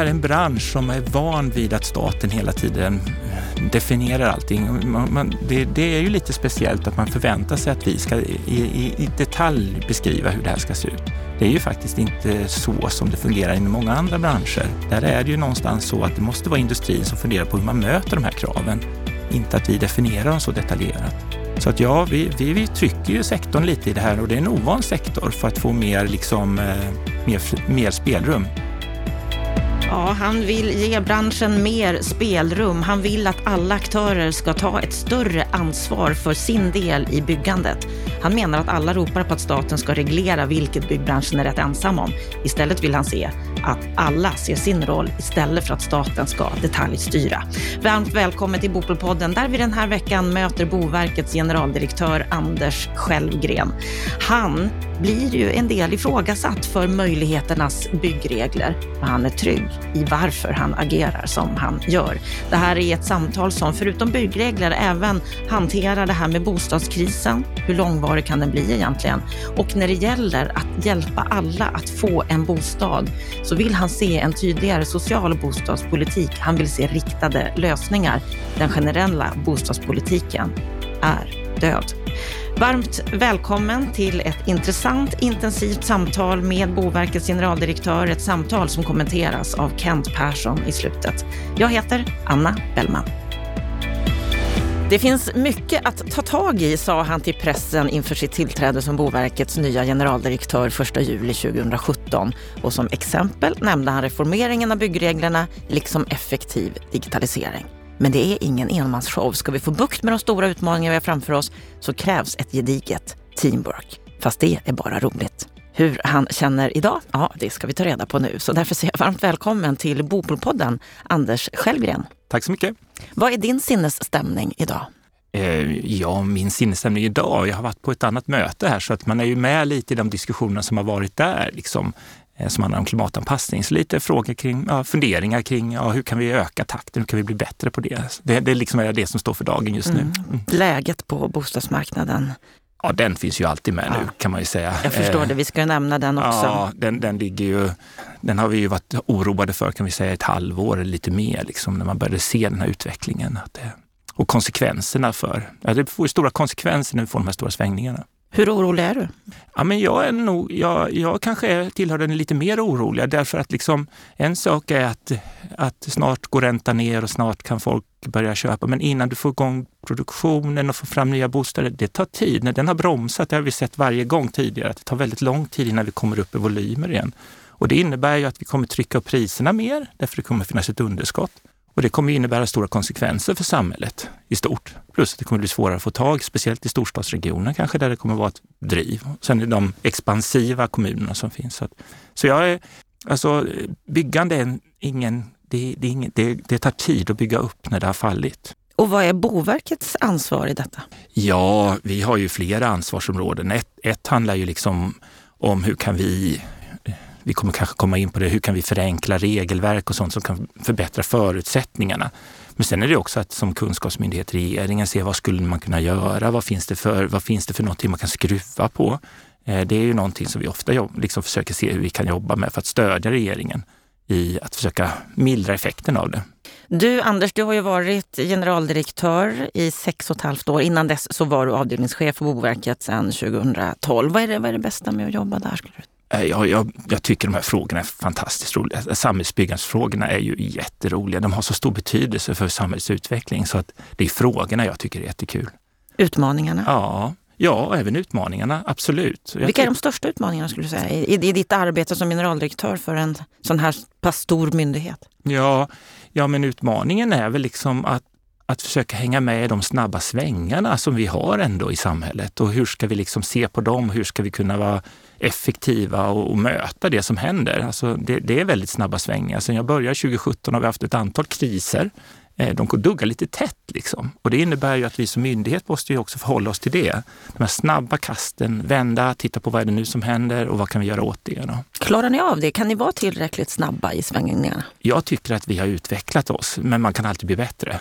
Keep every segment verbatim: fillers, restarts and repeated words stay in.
här är en bransch som är van vid att staten hela tiden definierar allting. Man, man, det, det är ju lite speciellt att man förväntar sig att vi ska i, i, i detalj beskriva hur det här ska se ut. Det är ju faktiskt inte så som det fungerar inom många andra branscher. Där är det ju någonstans så att det måste vara industrin som funderar på hur man möter de här kraven. Inte att vi definierar dem så detaljerat. Så att ja, vi, vi, vi trycker ju sektorn lite i det här, och det är en ovan sektor för att få mer, liksom, mer, mer spelrum. Ja, han vill ge branschen mer spelrum. Han vill att alla aktörer ska ta ett större ansvar för sin del i byggandet. Han menar att alla ropar på att staten ska reglera, vilket byggbranschen är rätt ensam om. Istället vill han se att alla ser sin roll istället för att staten ska detaljstyra. Varmt välkommen till Bopolpodden, där vi den här veckan möter Boverkets generaldirektör Anders Sjelvgren. Han blir ju en del ifrågasatt för möjligheternas byggregler, men han är trygg i varför han agerar som han gör. Det här är ett samtal som förutom byggregler även hanterar det här med bostadskrisen. Hur långvarig kan den bli egentligen? Och när det gäller att hjälpa alla att få en bostad, så vill han se en tydligare social bostadspolitik. Han vill se riktade lösningar. Den generella bostadspolitiken är död. Varmt välkommen till ett intressant, intensivt samtal med Boverkets generaldirektör. Ett samtal som kommenteras av Kent Persson i slutet. Jag heter Anna Bellman. Det finns mycket att ta tag i, sa han till pressen inför sitt tillträde som Boverkets nya generaldirektör första juli tjugosjutton. Och som exempel nämnde han reformeringen av byggreglerna liksom effektiv digitalisering. Men det är ingen enmansshow. Ska vi få bukt med de stora utmaningar vi har framför oss, så krävs ett gediget teamwork. Fast det är bara roligt. Hur han känner idag, ja, det ska vi ta reda på nu. Så därför säger jag varmt välkommen till Bopolpodden, Anders Sjelvgren. Tack så mycket. Vad är din sinnesstämning idag? Eh, ja, min sinnesstämning idag. Jag har varit på ett annat möte här, så att man är ju med lite i de diskussioner som har varit där, liksom, eh, som handlar om klimatanpassning. Så lite frågor kring, ja, funderingar kring ja, hur kan vi öka takten, hur kan vi bli bättre på det. Det, det liksom är det som står för dagen just mm. nu. Mm. Läget på bostadsmarknaden. Ja, den finns ju alltid med ja. nu, kan man ju säga. Jag förstår eh, det, vi ska ju nämna den också. Ja, den, den ligger ju, den har vi ju varit oroade för, kan vi säga, ett halvår eller lite mer, liksom, när man började se den här utvecklingen. Att det, och konsekvenserna för, ja, det får ju stora konsekvenser när vi får de här stora svängningarna. Hur orolig är du? Ja, men jag är nog, jag, jag kanske tillhör den lite mer oroliga, därför att liksom, en sak är att, att snart går räntan ner och snart kan folk börja köpa, men innan du får igång produktionen och får fram nya bostäder, det tar tid. När den har bromsat, det har vi sett varje gång tidigare, att det tar väldigt lång tid innan vi kommer upp i volymer igen. Och det innebär ju att vi kommer trycka upp priserna mer, därför det kommer finnas ett underskott. Och det kommer innebära stora konsekvenser för samhället i stort. Plus att det kommer bli svårare att få tag, speciellt i storstadsregioner kanske, där det kommer vara ett driv. Sen är de expansiva kommunerna som finns. Så, att, så jag är, alltså byggande är ingen, det, det, är ingen det, det tar tid att bygga upp när det har fallit. Och vad är Boverkets ansvar i detta? Ja, vi har ju flera ansvarsområden. Ett, ett handlar ju liksom om hur kan vi... Vi kommer kanske komma in på det, hur kan vi förenkla regelverk och sånt som kan förbättra förutsättningarna. Men sen är det också att som kunskapsmyndighet, regeringen, se vad skulle man kunna göra, vad finns det för, vad finns det för någonting man kan skruva på. Det är ju någonting som vi ofta jobb, liksom försöker se hur vi kan jobba med för att stödja regeringen i att försöka mildra effekten av det. Du, Anders, du har ju varit generaldirektör i sex och ett halvt år. Innan dess så var du avdelningschef för Boverket sedan tjugotolv. Vad är det, vad är det bästa med att jobba där, skulle du? Jag, jag, jag tycker de här frågorna är fantastiskt roliga. Samhällsbyggansfrågorna är ju jätteroliga. De har så stor betydelse för samhällsutveckling, så att det är frågorna jag tycker är jättekul. Utmaningarna? Ja, ja även utmaningarna, absolut. Jag Vilka är de största utmaningarna, skulle du säga, i, i ditt arbete som generaldirektör för en sån här pass stor myndighet? Ja, ja, men utmaningen är väl liksom att Att försöka hänga med i de snabba svängarna som vi har ändå i samhället. Och hur ska vi liksom se på dem? Hur ska vi kunna vara effektiva och, och möta det som händer? Alltså det, det är väldigt snabba svängar. Sen jag började tjugosjutton har vi haft ett antal kriser. De går dugga lite tätt liksom. Och det innebär ju att vi som myndighet måste ju också förhålla oss till det. De här snabba kasten, vända, titta på vad är det nu som händer och vad kan vi göra åt det då? Klarar ni av det? Kan ni vara tillräckligt snabba i svängningarna? Jag tycker att vi har utvecklat oss, men man kan alltid bli bättre.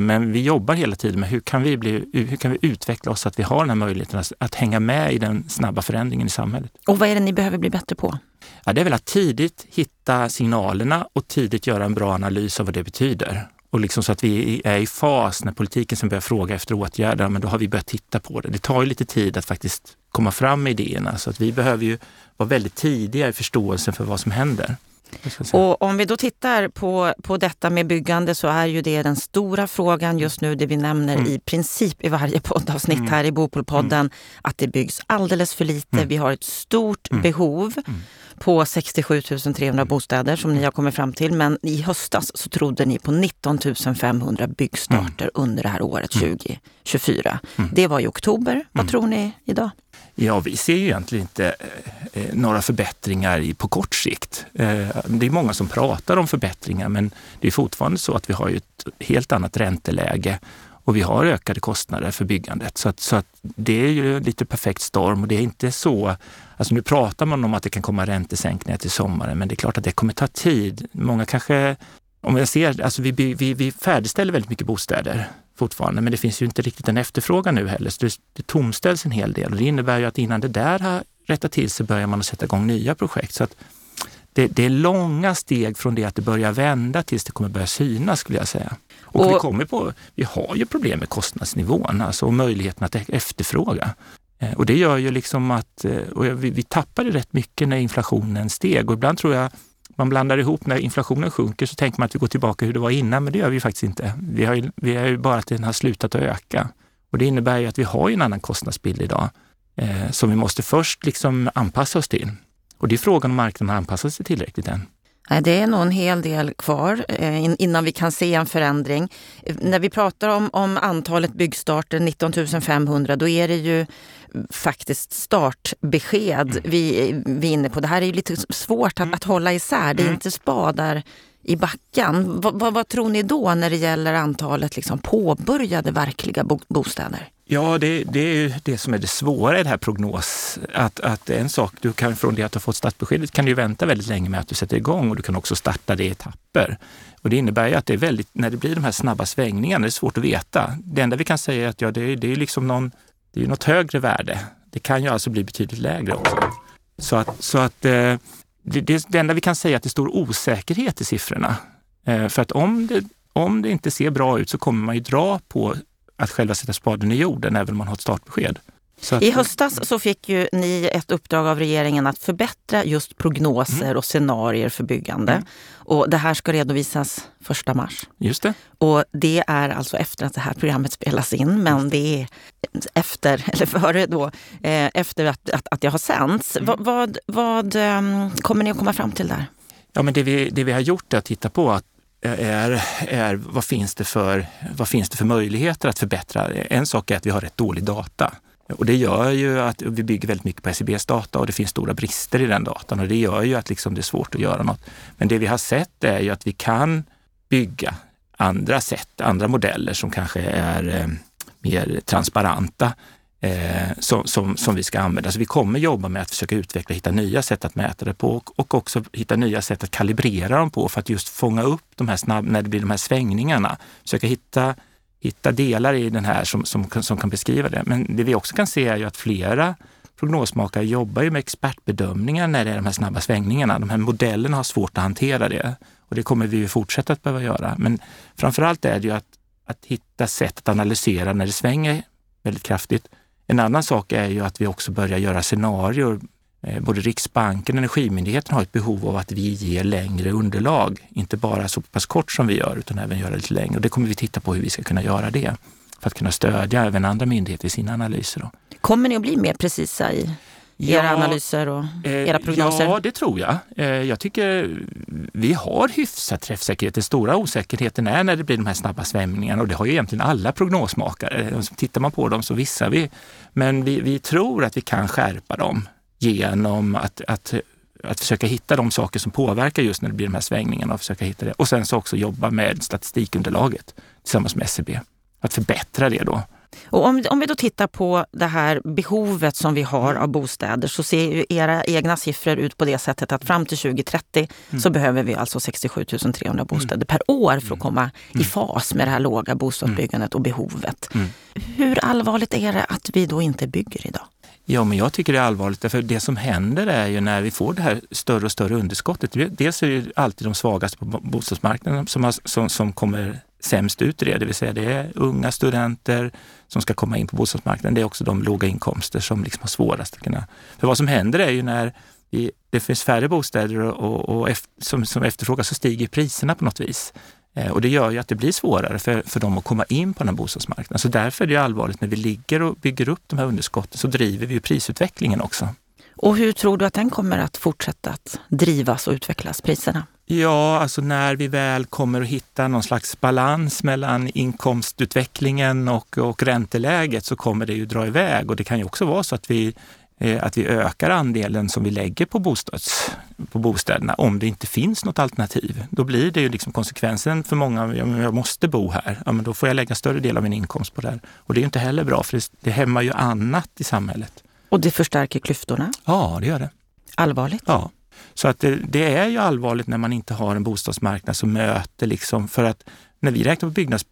Men vi jobbar hela tiden med hur kan vi, bli, hur kan vi utveckla oss så att vi har den här möjligheten att hänga med i den snabba förändringen i samhället. Och vad är det ni behöver bli bättre på? Ja, det är väl att tidigt hitta signalerna och tidigt göra en bra analys av vad det betyder. Och liksom så att vi är i fas när politiken sen börjar fråga efter åtgärder, men då har vi börjat titta på det. Det tar ju lite tid att faktiskt komma fram med idéerna, så att vi behöver ju vara väldigt tidiga i förståelsen för vad som händer. Och om vi då tittar på, på detta med byggande, så är ju det den stora frågan just nu, det vi nämner mm. i princip i varje poddavsnitt mm. här i Bopolpodden, mm. att det byggs alldeles för lite. Mm. Vi har ett stort mm. behov mm. på sextiosjutusen trehundra bostäder som ni har kommit fram till, men i höstas så trodde ni på nitton tusen femhundra byggstarter mm. under det här året tjugohundratjugofyra. Mm. Det var i oktober. Vad mm. tror ni idag? Ja, vi ser ju egentligen inte eh, några förbättringar i, på kort sikt. Eh, det är många som pratar om förbättringar, men det är fortfarande så att vi har ju ett helt annat ränteläge och vi har ökade kostnader för byggandet. Så att, så att det är ju lite perfekt storm, och det är inte så... Alltså nu pratar man om att det kan komma räntesänkningar till sommaren, men det är klart att det kommer ta tid. Många kanske... Om jag ser, alltså vi, vi, vi färdigställer väldigt mycket bostäder fortfarande, men det finns ju inte riktigt en efterfrågan nu heller, så det, det tomställs en hel del, och det innebär ju att innan det där har rättat till sig börjar man att sätta igång nya projekt. Så att det, det är långa steg från det att det börjar vända tills det kommer börja synas, skulle jag säga. Och, och vi, kommer på, vi har ju problem med kostnadsnivån, alltså, och möjligheten att efterfråga. Och det gör ju liksom att, och vi, vi tappade rätt mycket när inflationen steg, och ibland tror jag man blandar ihop när inflationen sjunker, så tänker man att vi går tillbaka hur det var innan, men det gör vi ju faktiskt inte. Vi har ju, vi har ju bara att den har slutat att öka. Och det innebär ju att vi har ju en annan kostnadsbild idag eh, som vi måste först liksom anpassa oss till. Och det är frågan om marknaden har anpassat sig tillräckligt än. Det är nog en hel del kvar innan vi kan se en förändring. När vi pratar om, om antalet byggstarter, nitton tusen femhundra, då är det ju faktiskt startbesked mm. vi, vi är inne på. Det här är ju lite svårt att, att hålla isär. Det är mm. inte spadar i backen. Va, va, vad tror ni då när det gäller antalet liksom påbörjade verkliga bo, bostäder? Ja, det, det är ju det som är det svåra i det här prognos. Att, att en sak, du kan från det att du har fått startbeskedet kan du vänta väldigt länge med att du sätter igång, och du kan också starta det i etapper. Och det innebär ju att det är väldigt, när det blir de här snabba svängningarna, det är svårt att veta. Det enda vi kan säga är att ja, det, det är liksom någon, det är något högre värde. Det kan ju alltså bli betydligt lägre också. Så att, så att det, det, det enda vi kan säga är att det är stor osäkerhet i siffrorna. För att om det, om det inte ser bra ut, så kommer man ju dra på att själva sätta spaden i jorden även om man har ett startbesked. Så att... I höstas så fick ju ni ett uppdrag av regeringen att förbättra just prognoser mm. och scenarier för byggande. Mm. Och det här ska redovisas första mars. Just det. Och det är alltså efter att det här programmet spelas in, men det är efter, eller före då, eh, efter att, att, att jag har sänts. Mm. Va, vad vad um, kommer ni att komma fram till där? Ja, men det vi, det vi har gjort är att titta på att Är, är vad finns det för, vad finns det för möjligheter att förbättra? En sak är att vi har rätt dålig data, och det gör ju att vi bygger väldigt mycket på S C B:s data, och det finns stora brister i den datan, och det gör ju att liksom det är svårt att göra något. Men det vi har sett är ju att vi kan bygga andra sätt, andra modeller som kanske är eh, mer transparenta eh, som, som, som vi ska använda. Så vi kommer jobba med att försöka utveckla, hitta nya sätt att mäta det på, och, och också hitta nya sätt att kalibrera dem på, för att just fånga upp de här snabb, när det blir de här svängningarna. Försöka hitta, hitta delar i den här som, som, som kan beskriva det. Men det vi också kan se är ju att flera prognosmakare jobbar ju med expertbedömningar när det är de här snabba svängningarna. De här modellerna har svårt att hantera det, och det kommer vi ju fortsätta att behöva göra. Men framförallt är det ju att, att hitta sätt att analysera när det svänger väldigt kraftigt. En annan sak är ju att vi också börjar göra scenarier. Både Riksbanken och Energimyndigheten har ett behov av att vi ger längre underlag. Inte bara så pass kort som vi gör, utan även göra lite längre. Och det kommer vi titta på hur vi ska kunna göra det. För att kunna stödja även andra myndigheter i sina analyser då. Kommer ni att bli mer precisa i era ja, analyser och era prognoser? Ja, det tror jag. Jag tycker vi har hyfsat träffsäkerhet. Den stora osäkerheten är när det blir de här snabba svängningarna, och det har ju egentligen alla prognosmakare. Tittar man på dem så visar vi. Men vi, vi tror att vi kan skärpa dem genom att, att, att försöka hitta de saker som påverkar just när det blir de här svängningarna, och försöka hitta det. Och sen så också jobba med statistikunderlaget tillsammans med S C B. Att förbättra det då. Och om, om vi då tittar på det här behovet som vi har av bostäder, så ser ju era egna siffror ut på det sättet att fram till tjugotrettio mm. så behöver vi alltså sextiosjutusen trehundra bostäder mm. per år för att komma mm. i fas med det här låga bostadsbyggandet mm. och behovet. Mm. Hur allvarligt är det att vi då inte bygger idag? Ja, men jag tycker det är allvarligt, för det som händer är ju när vi får det här större och större underskottet. Dels är det alltid de svagaste på bostadsmarknaden som, har, som, som kommer sämst ut i det. Det vill säga det är unga studenter som ska komma in på bostadsmarknaden. Det är också de låga inkomster som liksom har svårast att kunna... För vad som händer är ju när vi, det finns färre bostäder och, och efter, som, som efterfrågas, så stiger priserna på något vis. Och det gör ju att det blir svårare för, för dem att komma in på den här bostadsmarknaden. Så därför är det allvarligt när vi ligger och bygger upp de här underskotten, så driver vi ju prisutvecklingen också. Och hur tror du att den kommer att fortsätta att drivas och utvecklas, priserna? Ja, alltså när vi väl kommer att hitta någon slags balans mellan inkomstutvecklingen och, och ränteläget, så kommer det ju dra iväg. Och det kan ju också vara så att vi... att vi ökar andelen som vi lägger på, bostads, på bostäderna om det inte finns något alternativ. Då blir det ju liksom konsekvensen för många, jag måste bo här, ja, men då får jag lägga större del av min inkomst på det här. Och det är ju inte heller bra, för det, det hämmar ju annat i samhället. Och det förstärker klyftorna? Ja, det gör det. Allvarligt? Ja, så att det, det är ju allvarligt när man inte har en bostadsmarknad som möter liksom, för att när vi räknar på byggnads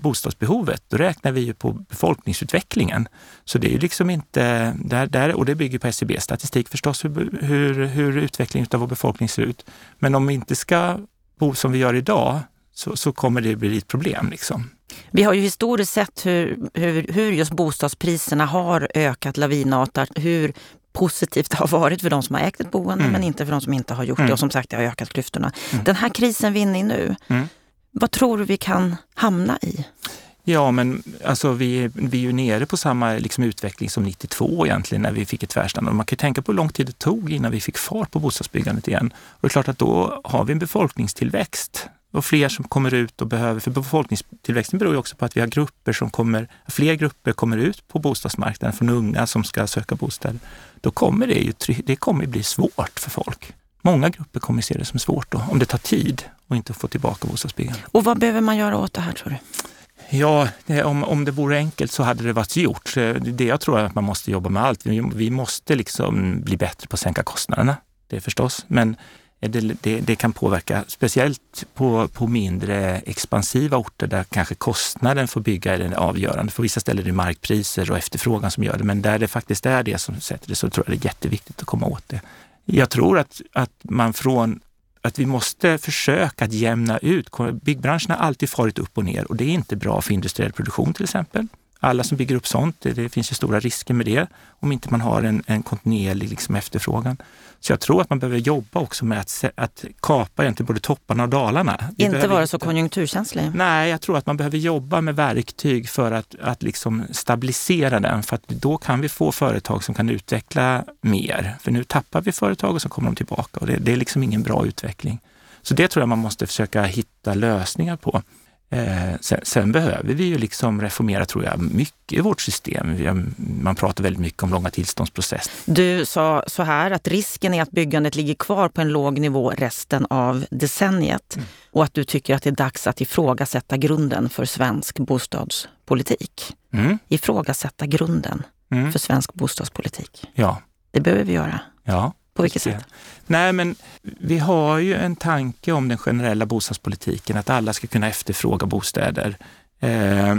bostadsbehovet, då räknar vi ju på befolkningsutvecklingen. Så det är ju liksom inte där, där och det bygger på S C B-statistik förstås, hur, hur, hur utvecklingen av vår befolkning ser ut. Men om vi inte ska bo som vi gör idag, så, så kommer det bli ett problem liksom. Vi har ju historiskt sett hur, hur, hur just bostadspriserna har ökat lavinartat, hur positivt det har varit för de som har ägt ett boende, mm. men inte för de som inte har gjort mm. det. Och som sagt, det har ökat klyftorna. Mm. Den här krisen vi är inne i nu, mm. vad tror du vi kan hamna i? Ja, men alltså vi, vi är ju nere på samma liksom utveckling som nittiotvå egentligen, när vi fick ett tvärstånd. Man kan tänka på hur lång tid det tog innan vi fick fart på bostadsbyggandet igen. Och det är klart att då har vi en befolkningstillväxt och fler som kommer ut och behöver, för befolkningstillväxten beror ju också på att vi har grupper som kommer, fler grupper kommer ut på bostadsmarknaden, från unga som ska söka bostäder. Då kommer det ju, det kommer bli svårt för folk. Många grupper kommer se det som svårt då, om det tar tid och inte få tillbaka bostadsbyggandet. Och vad behöver man göra åt det här, tror du? Ja, det, om, om det vore enkelt så hade det varit gjort. Det jag tror är att man måste jobba med allt. Vi, vi måste liksom bli bättre på att sänka kostnaderna, det förstås. Men det, det, det kan påverka, speciellt på, på mindre expansiva orter där kanske kostnaden för att bygga är det avgörande. För vissa ställen är det markpriser och efterfrågan som gör det. Men där det faktiskt är det som sätter det, så tror jag det är jätteviktigt att komma åt det. Jag tror att, att man från att vi måste försöka att jämna ut. Byggbranschen har alltid farit upp och ner, och det är inte bra för industriell produktion till exempel. Alla som bygger upp sånt, det finns ju stora risker med det om inte man har en, en kontinuerlig liksom efterfrågan. Så jag tror att man behöver jobba också med att, att kapa egentligen både topparna och dalarna. Vi inte vara inte, så konjunkturkänslig? Nej, jag tror att man behöver jobba med verktyg för att, att liksom stabilisera den, för att då kan vi få företag som kan utveckla mer. För nu tappar vi företag och så kommer de tillbaka, och det, det är liksom ingen bra utveckling. Så det tror jag man måste försöka hitta lösningar på. Eh, sen, sen behöver vi ju liksom reformera, tror jag, mycket i vårt system. Vi, man pratar väldigt mycket om långa tillståndsprocesser. Du sa så här att risken är att byggandet ligger kvar på en låg nivå resten av decenniet, mm. och att du tycker att det är dags att ifrågasätta grunden för svensk bostadspolitik. Mm. Ifrågasätta grunden mm. för svensk bostadspolitik. Ja. Det behöver vi göra. Ja. På vilket sätt? Nej, men vi har ju en tanke om den generella bostadspolitiken, att alla ska kunna efterfråga bostäder. Eh,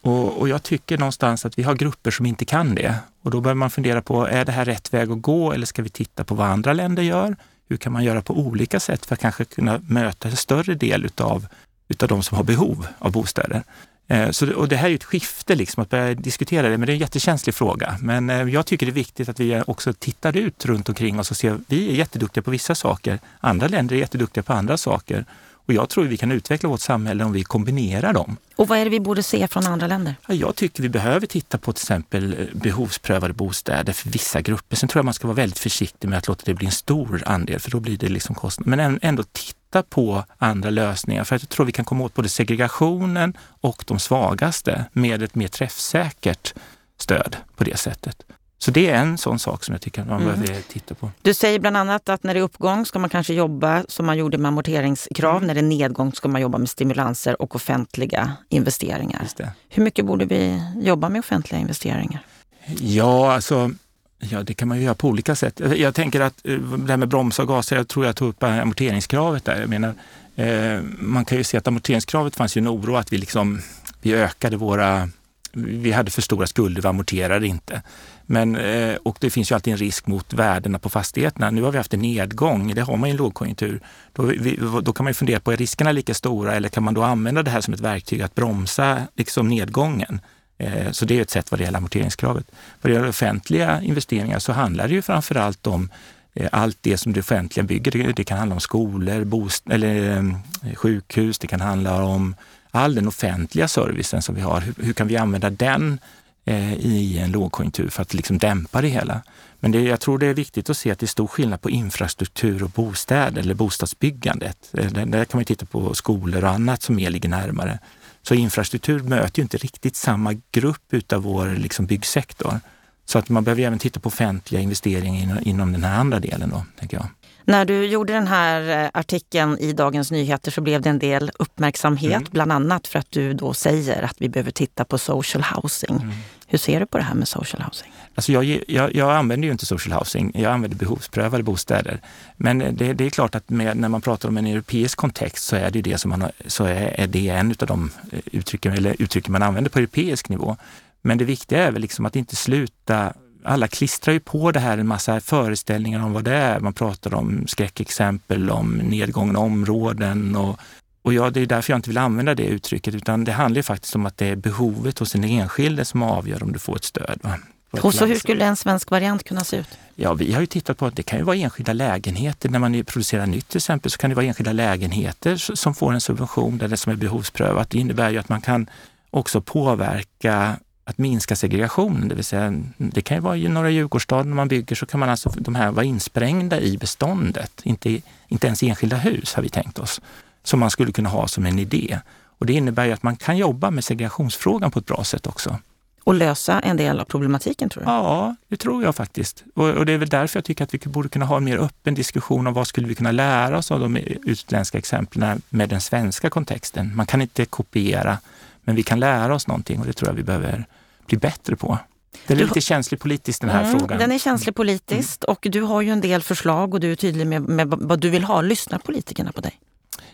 och, och jag tycker någonstans att vi har grupper som inte kan det. Och då bör man fundera på, är det här rätt väg att gå, eller ska vi titta på vad andra länder gör? Hur kan man göra på olika sätt för att kanske kunna möta en större del utav, utav de som har behov av bostäder? Så, och det här är ju ett skifte liksom, att börja diskutera det, men det är en jättekänslig fråga. Men jag tycker det är viktigt att vi också tittar ut runt omkring oss och ser att vi är jätteduktiga på vissa saker. Andra länder är jätteduktiga på andra saker. Och jag tror vi kan utveckla vårt samhälle om vi kombinerar dem. Och vad är det vi borde se från andra länder? Jag tycker vi behöver titta på till exempel behovsprövade bostäder för vissa grupper. Sen tror jag man ska vara väldigt försiktig med att låta det bli en stor andel, för då blir det liksom kostnad. Men ändå titta på andra lösningar, för jag tror vi kan komma åt både segregationen och de svagaste med ett mer träffsäkert stöd på det sättet. Så det är en sån sak som jag tycker man behöver mm. titta på. Du säger bland annat att när det är uppgång ska man kanske jobba som man gjorde med amorteringskrav. Mm. När det är nedgång ska man jobba med stimulanser och offentliga investeringar. Just det. Hur mycket borde vi jobba med offentliga investeringar? Ja, alltså... Ja, det kan man ju göra på olika sätt. Jag tänker att det här med bromsa och gaser, jag tror jag tog upp amorteringskravet där. Jag menar, eh, man kan ju se att amorteringskravet fanns ju en oro att vi liksom, vi ökade våra vi hade för stora skulder, vi amorterade inte. Men, och det finns ju alltid en risk mot värdena på fastigheterna. Nu har vi haft en nedgång, det har man i en lågkonjunktur. Då, vi, då kan man ju fundera på, är riskerna lika stora eller kan man då använda det här som ett verktyg att bromsa liksom, nedgången? Så det är ett sätt vad det gäller amorteringskravet. Vad det gäller offentliga investeringar så handlar det ju framförallt om allt det som det offentliga bygger. Det kan handla om skolor, bost- eller sjukhus, det kan handla om all den offentliga servicen som vi har. Hur, hur kan vi använda den eh, i en lågkonjunktur för att liksom dämpa det hela? Men det, jag tror det är viktigt att se att det är stor skillnad på infrastruktur och bostäder eller bostadsbyggandet. Där, där kan man titta på skolor och annat som mer ligger närmare. Så infrastruktur möter ju inte riktigt samma grupp utav vår liksom, byggsektor. Så att man behöver även titta på offentliga investeringar inom, inom den här andra delen då, tänker jag. När du gjorde den här artikeln i Dagens Nyheter så blev det en del uppmärksamhet, mm. bland annat för att du då säger att vi behöver titta på social housing. Mm. Hur ser du på det här med social housing? Alltså jag, jag, jag använder ju inte social housing, jag använder behovsprövade bostäder. Men det, det är klart att med, när man pratar om en europeisk kontext så är det, ju det, som man har, så är, är det en av de uttrycken, eller uttrycken man använder på europeisk nivå. Men det viktiga är väl liksom att inte sluta... Alla klistrar ju på det här en massa föreställningar om vad det är. Man pratar om skräckexempel, om nedgångna områden. Och, och ja, det är därför jag inte vill använda det uttrycket. Utan det handlar ju faktiskt om att det är behovet hos den enskilde som avgör om du får ett stöd. Va? Och så hur skulle en svensk variant kunna se ut? Ja, vi har ju tittat på att det kan ju vara enskilda lägenheter. När man producerar nytt till exempel så kan det vara enskilda lägenheter som får en subvention där det som är behovsprövat. Det innebär ju att man kan också påverka... att minska segregationen, det vill säga det kan ju vara i norra Djurgårdsstaden när man bygger så kan man alltså de här vara insprängda i beståndet, inte, inte ens enskilda hus har vi tänkt oss, som man skulle kunna ha som en idé. Och det innebär ju att man kan jobba med segregationsfrågan på ett bra sätt också. Och lösa en del av problematiken tror du? Ja, det tror jag faktiskt. Och, och det är väl därför jag tycker att vi borde kunna ha en mer öppen diskussion om vad skulle vi kunna lära oss av de utländska exemplen med den svenska kontexten. Man kan inte kopiera, men vi kan lära oss någonting och det tror jag vi behöver bli bättre på. Det är du... lite känslig politiskt den här mm, frågan. Den är känslig politiskt mm. och du har ju en del förslag och du är tydlig med, med vad du vill ha. Lyssnar politikerna på dig?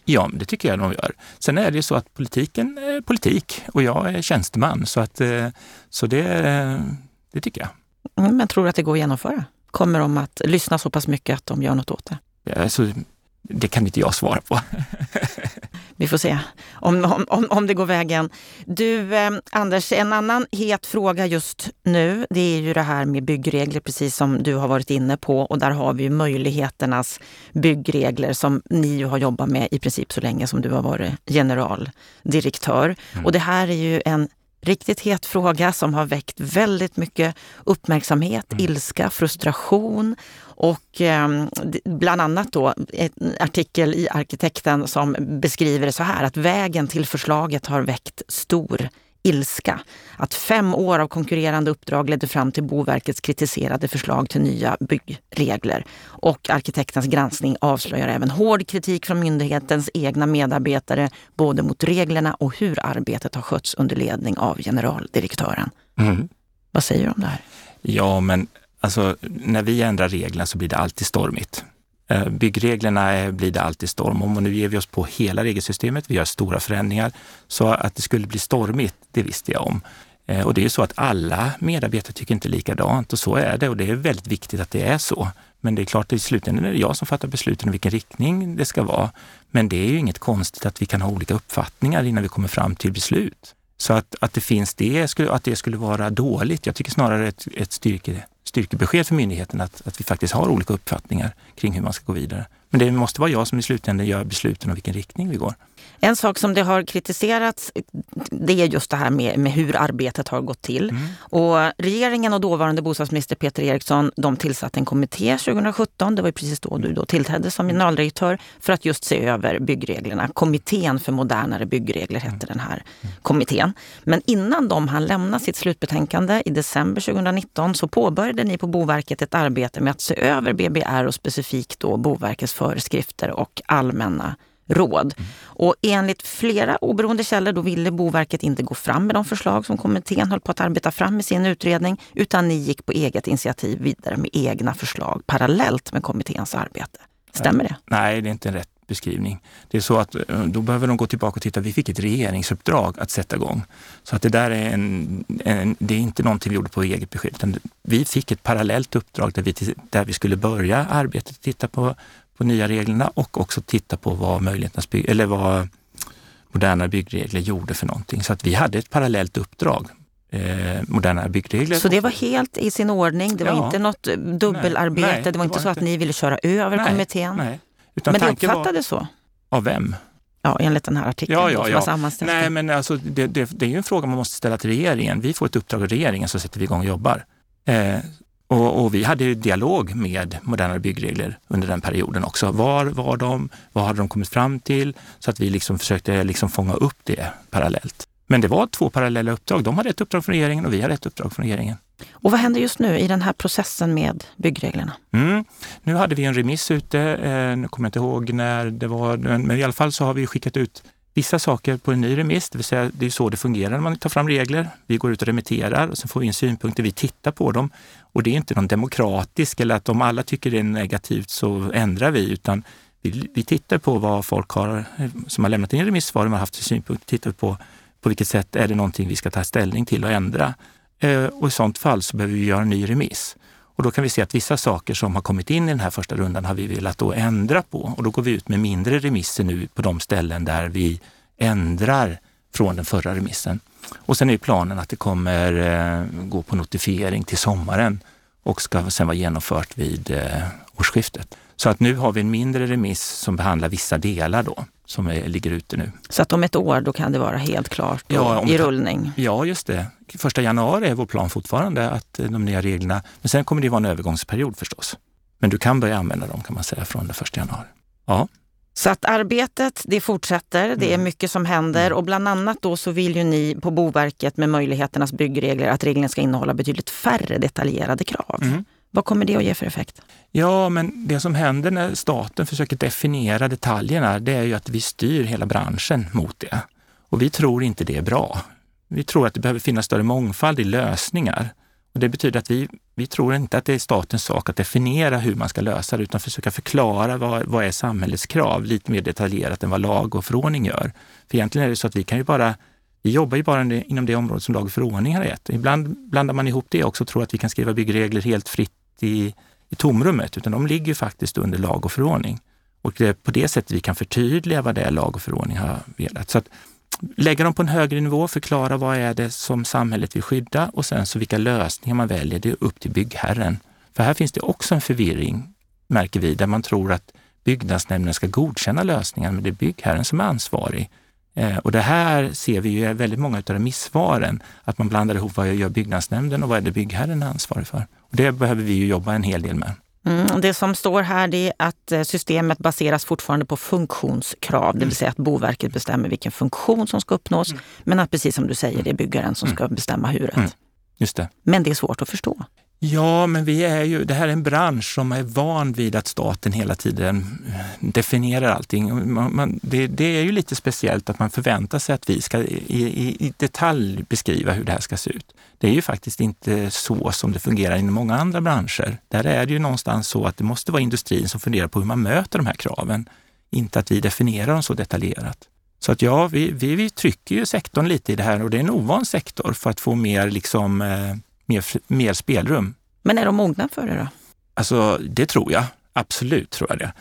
Ja, det tycker jag de gör. Sen är det ju så att politiken är politik och jag är tjänsteman så, att, så det, det tycker jag. Mm, men tror du att det går att genomföra? Kommer de att lyssna så pass mycket att de gör något åt det? Ja, så, det kan inte jag svara på. Vi får se om, om, om, om det går vägen. Du eh, Anders, en annan het fråga just nu det är ju det här med byggregler precis som du har varit inne på och där har vi ju möjligheternas byggregler som ni har jobbat med i princip så länge som du har varit generaldirektör. Mm. Och det här är ju en riktigt het fråga som har väckt väldigt mycket uppmärksamhet, mm. ilska, frustration och eh, bland annat då en artikel i Arkitekten som beskriver det så här att vägen till förslaget har väckt stor ilska. Att fem år av konkurrerande uppdrag ledde fram till Boverkets kritiserade förslag till nya byggregler. Och arkitektens granskning avslöjar även hård kritik från myndighetens egna medarbetare både mot reglerna och hur arbetet har skötts under ledning av generaldirektören. Mm. Vad säger du om det här? Ja, men alltså, när vi ändrar reglerna så blir det alltid stormigt. Byggreglerna blir det alltid storm om och nu ger vi oss på hela regelsystemet, vi gör stora förändringar så att det skulle bli stormigt, det visste jag om. Och det är ju så att alla medarbetare tycker inte likadant och så är det och det är väldigt viktigt att det är så. Men det är klart att i slutändan är det jag som fattar besluten i vilken riktning det ska vara. Men det är ju inget konstigt att vi kan ha olika uppfattningar innan vi kommer fram till beslut. Så att, att det finns det, skulle, att det skulle vara dåligt, jag tycker snarare ett, ett styrke styrkebesked för myndigheten att, att vi faktiskt har olika uppfattningar kring hur man ska gå vidare. Men det måste vara jag som i slutändan gör besluten och vilken riktning vi går. En sak som det har kritiserats det är just det här med, med hur arbetet har gått till. Mm. Och regeringen och dåvarande bostadsminister Peter Eriksson de tillsatte en kommitté tjugo sjutton, det var ju precis då du då tillträdde som generaldirektör för att just se över byggreglerna. Kommittén för modernare byggregler hette mm. den här kommittén. Men innan de hann lämna sitt slutbetänkande i december tjugo nitton så påbörjade ni på Boverket ett arbete med att se över B B R och specifikt då Boverkets föreskrifter och allmänna råd. Mm. Och enligt flera oberoende källor då ville Boverket inte gå fram med de förslag som kommittén höll på att arbeta fram i sin utredning utan ni gick på eget initiativ vidare med egna förslag parallellt med kommitténs arbete. Stämmer det? Nej, det är inte en rätt beskrivning. Det är så att då behöver de gå tillbaka och titta, vi fick ett regeringsuppdrag att sätta igång. Så att det där är en, en det är inte någonting vi gjorde på eget besked, utan vi fick ett parallellt uppdrag där vi, där vi skulle börja arbetet, titta på, på nya reglerna och också titta på vad möjligheternas bygg, eller vad moderna byggregler gjorde för någonting. Så att vi hade ett parallellt uppdrag. Eh, moderna byggregler. Så det var helt i sin ordning, det var ja. inte något dubbelarbete, nej, nej, det var det inte var så inte. Att ni ville köra över nej, kommittén. Nej. Utan men det uppfattades var... så? Av vem? Ja, enligt den här artikeln. Ja, ja, ja. Nej, men alltså, det, det, det är ju en fråga man måste ställa till regeringen. Vi får ett uppdrag av regeringen så sätter vi igång och jobbar. Eh, och, och vi hade ju dialog med moderna byggregler under den perioden också. Var var de? Vad hade de kommit fram till? Så att vi liksom försökte liksom fånga upp det parallellt. Men det var två parallella uppdrag. De hade ett uppdrag från regeringen och vi hade ett uppdrag från regeringen. Och vad händer just nu i den här processen med byggreglerna? Mm. Nu hade vi en remiss ute, eh, nu kommer jag inte ihåg när det var, men i alla fall så har vi skickat ut vissa saker på en ny remiss. Det vill säga, det är så det fungerar när man tar fram regler. Vi går ut och remitterar och sen får vi in synpunkter, vi tittar på dem. Och det är inte någon demokratisk eller att om alla tycker det är negativt så ändrar vi, utan vi, vi tittar på vad folk har, som har lämnat in remissvar, de har haft synpunkter, tittar på på vilket sätt är det någonting vi ska ta ställning till och ändra. Och i sånt fall så behöver vi göra en ny remiss. Och då kan vi se att vissa saker som har kommit in i den här första rundan har vi velat då ändra på. Och då går vi ut med mindre remisser nu på de ställen där vi ändrar från den förra remissen. Och sen är planen att det kommer gå på notifiering till sommaren och ska sen vara genomfört vid årsskiftet. Så att nu har vi en mindre remiss som behandlar vissa delar då, som är, ligger ute nu. Så att om ett år då kan det vara helt klart ja, om, i rullning? Ja, just det. Första januari är vår plan fortfarande att de nya reglerna, men sen kommer det vara en övergångsperiod förstås. Men du kan börja använda dem kan man säga från den första januari. Ja. Så att arbetet, det fortsätter, det är mycket som händer och bland annat då så vill ju ni på Boverket med möjligheternas byggregler att reglerna ska innehålla betydligt färre detaljerade krav. Mm. Vad kommer det att ge för effekt? Ja, men det som händer när staten försöker definiera detaljerna, det är ju att vi styr hela branschen mot det. Och vi tror inte det är bra. Vi tror att det behöver finnas större mångfald i lösningar. Och det betyder att vi, vi tror inte att det är statens sak att definiera hur man ska lösa det, utan försöka förklara vad, vad är samhällets krav lite mer detaljerat än vad lag och förordning gör. För egentligen är det så att vi kan ju bara... Vi jobbar ju bara inom det område som lag och förordning har gett. Ibland blandar man ihop det också och tror att vi kan skriva byggregler helt fritt I, i tomrummet, utan de ligger ju faktiskt under lag och förordning. Och det är på det sättet vi kan förtydliga vad det är lag och förordning har velat. Så att lägga dem på en högre nivå, förklara vad är det som samhället vill skydda och sen så vilka lösningar man väljer, det är upp till byggherren. För här finns det också en förvirring, märker vi, där man tror att byggnadsnämnden ska godkänna lösningar, men det är byggherren som är ansvarig. Eh, och det här ser vi ju väldigt många utav remissvaren, att man blandar ihop vad gör byggnadsnämnden och vad är det byggherren är ansvarig för. Det behöver vi ju jobba en hel del med. Mm, det som står här det är att systemet baseras fortfarande på funktionskrav. Mm. Det vill säga att Boverket bestämmer vilken funktion som ska uppnås. Mm. Men att precis som du säger, det är byggaren som mm. ska bestämma huret. Mm. Just det. Men det är svårt att förstå. Ja, men vi är ju, det här är en bransch som är van vid att staten hela tiden definierar allting. Man, man, det, det är ju lite speciellt att man förväntar sig att vi ska i, i, i detalj beskriva hur det här ska se ut. Det är ju faktiskt inte så som det fungerar inom många andra branscher. Där är det ju någonstans så att det måste vara industrin som funderar på hur man möter de här kraven. Inte att vi definierar dem så detaljerat. Så att ja, vi, vi, vi trycker ju sektorn lite i det här och det är en ovan sektor för att få mer liksom... Eh, Mer, mer spelrum. Men är de mogna för det då? Alltså det tror jag. Absolut tror jag det.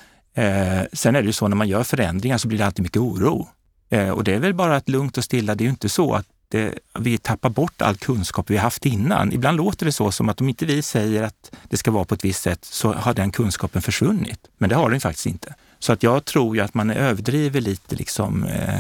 Eh, sen är det ju så när man gör förändringar så blir det alltid mycket oro. Eh, och det är väl bara att lugnt och stilla. Det är ju inte så att det, vi tappar bort all kunskap vi har haft innan. Ibland låter det så som att om inte vi säger att det ska vara på ett visst sätt så har den kunskapen försvunnit. Men det har den faktiskt inte. Så att jag tror ju att man överdriver lite liksom... Eh,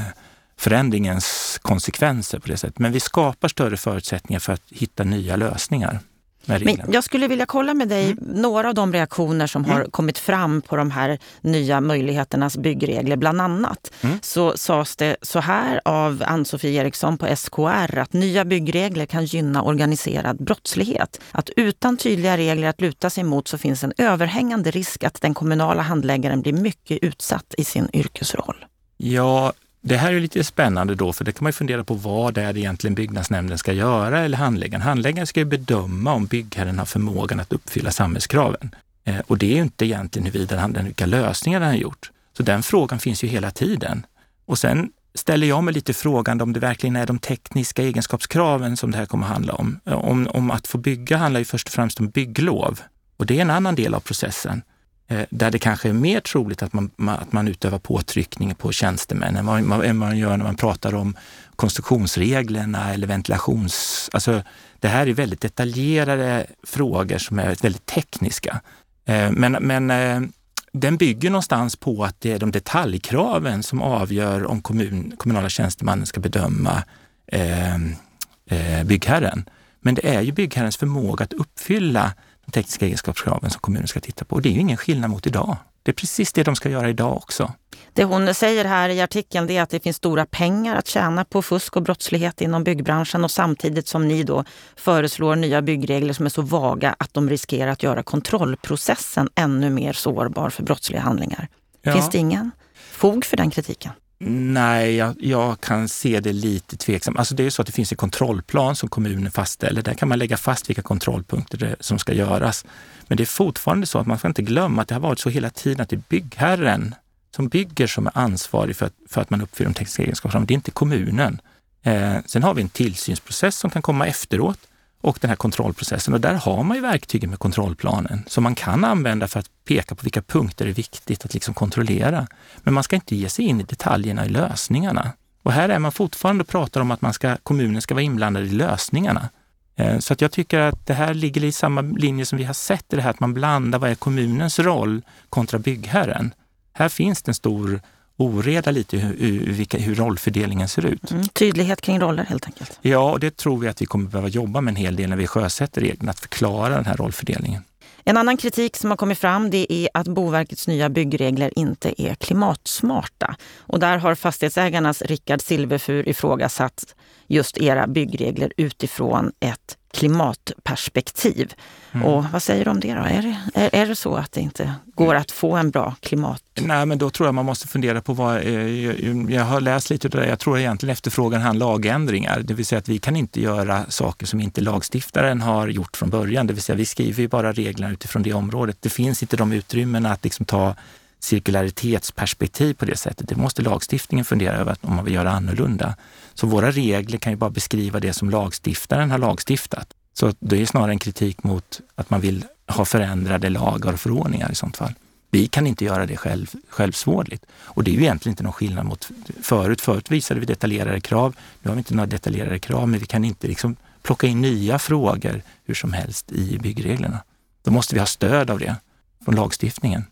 förändringens konsekvenser på det sättet. Men vi skapar större förutsättningar för att hitta nya lösningar. Men jag skulle vilja kolla med dig mm. några av de reaktioner som mm. har kommit fram på de här nya möjligheternas byggregler bland annat. Mm. Så sades det så här av Ann-Sofie Eriksson på S K R att nya byggregler kan gynna organiserad brottslighet. Att utan tydliga regler att luta sig mot så finns en överhängande risk att den kommunala handläggaren blir mycket utsatt i sin yrkesroll. Ja, det här är lite spännande då, för det kan man ju fundera på vad det är egentligen byggnadsnämnden ska göra eller handläggaren. Handläggaren ska ju bedöma om byggherren har förmågan att uppfylla samhällskraven. Eh, och det är ju inte egentligen huruvida han, vilka lösningar han har gjort. Så den frågan finns ju hela tiden. Och sen ställer jag mig lite frågan om det verkligen är de tekniska egenskapskraven som det här kommer att handla om. Om, om att få bygga handlar ju först och främst om bygglov. Och det är en annan del av processen. Eh, där det kanske är mer troligt att man, man, att man utövar påtryckning på tjänstemän än man, man, man gör när man pratar om konstruktionsreglerna eller ventilations... Alltså, det här är väldigt detaljerade frågor som är väldigt tekniska. Eh, men... men eh, Den bygger någonstans på att det är de detaljkraven som avgör om kommun, kommunala tjänstemannen ska bedöma eh, eh, byggherren. Men det är ju byggherrens förmåga att uppfylla de tekniska egenskapskraven som kommunen ska titta på. Och det är ju ingen skillnad mot idag. Det är precis det de ska göra idag också. Det hon säger här i artikeln är att det finns stora pengar att tjäna på fusk och brottslighet inom byggbranschen, och samtidigt som ni då föreslår nya byggregler som är så vaga att de riskerar att göra kontrollprocessen ännu mer sårbar för brottsliga handlingar. Ja. Finns det ingen fog för den kritiken? Nej, jag, jag kan se det lite tveksamt. Alltså det är ju så att det finns en kontrollplan som kommunen fastställer. Där kan man lägga fast vilka kontrollpunkter det, som ska göras. Men det är fortfarande så att man ska inte glömma att det har varit så hela tiden att det är byggherren som bygger som är ansvarig för att, för att man uppfyller de tekniska egenskaperna. Det är inte kommunen. Eh, sen har vi en tillsynsprocess som kan komma efteråt och den här kontrollprocessen. Och där har man ju verktygen med kontrollplanen som man kan använda för att peka på vilka punkter det är viktigt att liksom kontrollera. Men man ska inte ge sig in i detaljerna i lösningarna. Och här är man fortfarande och pratar om att man ska, kommunen ska vara inblandad i lösningarna. Eh, så att jag tycker att det här ligger i samma linje som vi har sett i det här att man blandar vad är kommunens roll kontra byggherren. Här finns det en stor oreda lite hur, hur, hur rollfördelningen ser ut. Mm, tydlighet kring roller helt enkelt. Ja, och det tror vi att vi kommer behöva jobba med en hel del när vi sjösätter reglerna att förklara den här rollfördelningen. En annan kritik som har kommit fram det är att Boverkets nya byggregler inte är klimatsmarta. Och där har fastighetsägarnas Rickard Silverfur ifrågasatt just era byggregler utifrån ett klimatperspektiv. Mm. Och vad säger du om det då? Är det, är, är det så att det inte går att få en bra klimat? Nej, men då tror jag man måste fundera på vad... Jag, jag har läst lite det där. Jag tror egentligen efterfrågan handlar om lagändringar. Det vill säga att vi kan inte göra saker som inte lagstiftaren har gjort från början. Det vill säga vi skriver ju bara reglerna utifrån det området. Det finns inte de utrymmen att liksom ta cirkularitetsperspektiv på det sättet. Det måste lagstiftningen fundera över om man vill göra annorlunda. Så våra regler kan ju bara beskriva det som lagstiftaren har lagstiftat. Så det är snarare en kritik mot att man vill ha förändrade lagar och förordningar i sånt fall. Vi kan inte göra det själv, självsvårligt. Och det är ju egentligen inte någon skillnad mot förut. Förut visade vi detaljerade krav. Nu har vi inte några detaljerade krav, men vi kan inte liksom plocka in nya frågor hur som helst i byggreglerna. Då måste vi ha stöd av det från lagstiftningen.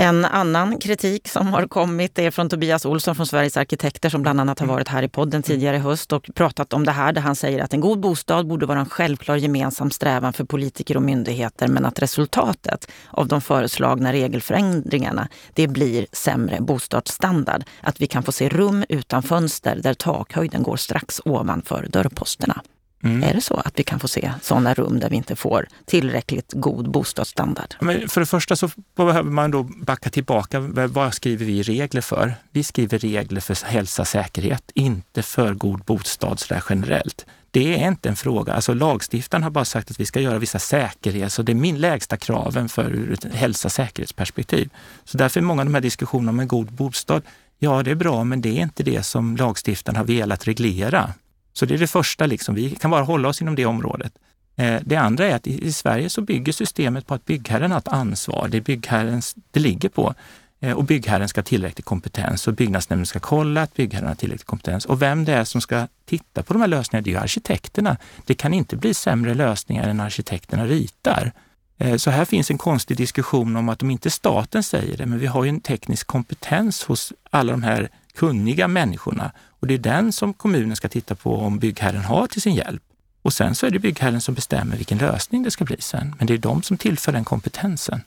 En annan kritik som har kommit är från Tobias Olsson från Sveriges arkitekter som bland annat har varit här i podden tidigare i höst och pratat om det här där han säger att en god bostad borde vara en självklar gemensam strävan för politiker och myndigheter men att resultatet av de föreslagna regelförändringarna det blir sämre bostadsstandard. Att vi kan få se rum utan fönster där takhöjden går strax ovanför dörrposterna. Mm. Är det så att vi kan få se sådana rum där vi inte får tillräckligt god bostadsstandard? Men för det första så behöver man då backa tillbaka. Vad skriver vi regler för? Vi skriver regler för hälsa och säkerhet, inte för god bostad sådär generellt. Det är inte en fråga. Alltså lagstiftaren har bara sagt att vi ska göra vissa säkerhet. Så det är min lägsta kraven för ett hälsa- och säkerhetsperspektiv. Så därför är många av de här diskussionerna om en god bostad. Ja, det är bra, men det är inte det som lagstiftaren har velat reglera. Så det är det första, liksom. Vi kan bara hålla oss inom det området. Eh, det andra är att i, i Sverige så bygger systemet på att byggherren har ett ansvar. Det, byggherrens, det ligger på. Eh, och byggherren ska ha tillräcklig kompetens. Och byggnadsnämnden ska kolla att byggherren har tillräcklig kompetens. Och vem det är som ska titta på de här lösningarna, det är ju arkitekterna. Det kan inte bli sämre lösningar än arkitekterna ritar. Eh, så här finns en konstig diskussion om att om inte staten säger det, men vi har ju en teknisk kompetens hos alla de här kunniga människorna. Och det är den som kommunen ska titta på om byggherren har till sin hjälp. Och sen så är det byggherren som bestämmer vilken lösning det ska bli sen. Men det är de som tillför den kompetensen.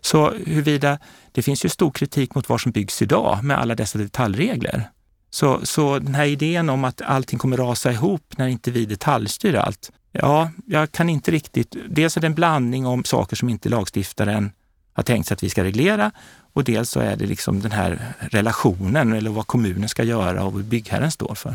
Så huruvida, det finns ju stor kritik mot vad som byggs idag med alla dessa detaljregler. Så, så den här idén om att allting kommer rasa ihop när inte vi detaljstyr allt. Ja, jag kan inte riktigt. Dels är det en blandning om saker som inte lagstiftaren har tänkt sig att vi ska reglera. Och dels så är det liksom den här relationen eller vad kommunen ska göra och vad byggherren står för.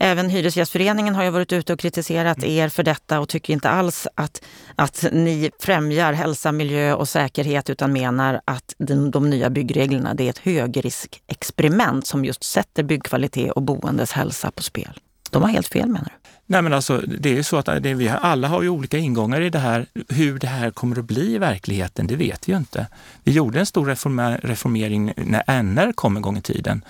Även Hyresgästföreningen har ju varit ute och kritiserat er för detta och tycker inte alls att, att ni främjar hälsa, miljö och säkerhet, utan menar att de, de nya byggreglerna, det är ett högriskexperiment som just sätter byggkvalitet och boendes hälsa på spel. De har helt fel, menar du? Nej, men alltså det är ju så att det, vi har, alla har ju olika ingångar i det här. Hur det här kommer att bli i verkligheten, det vet vi ju inte. Vi gjorde en stor reformer, reformering när N R kom en gång i tiden.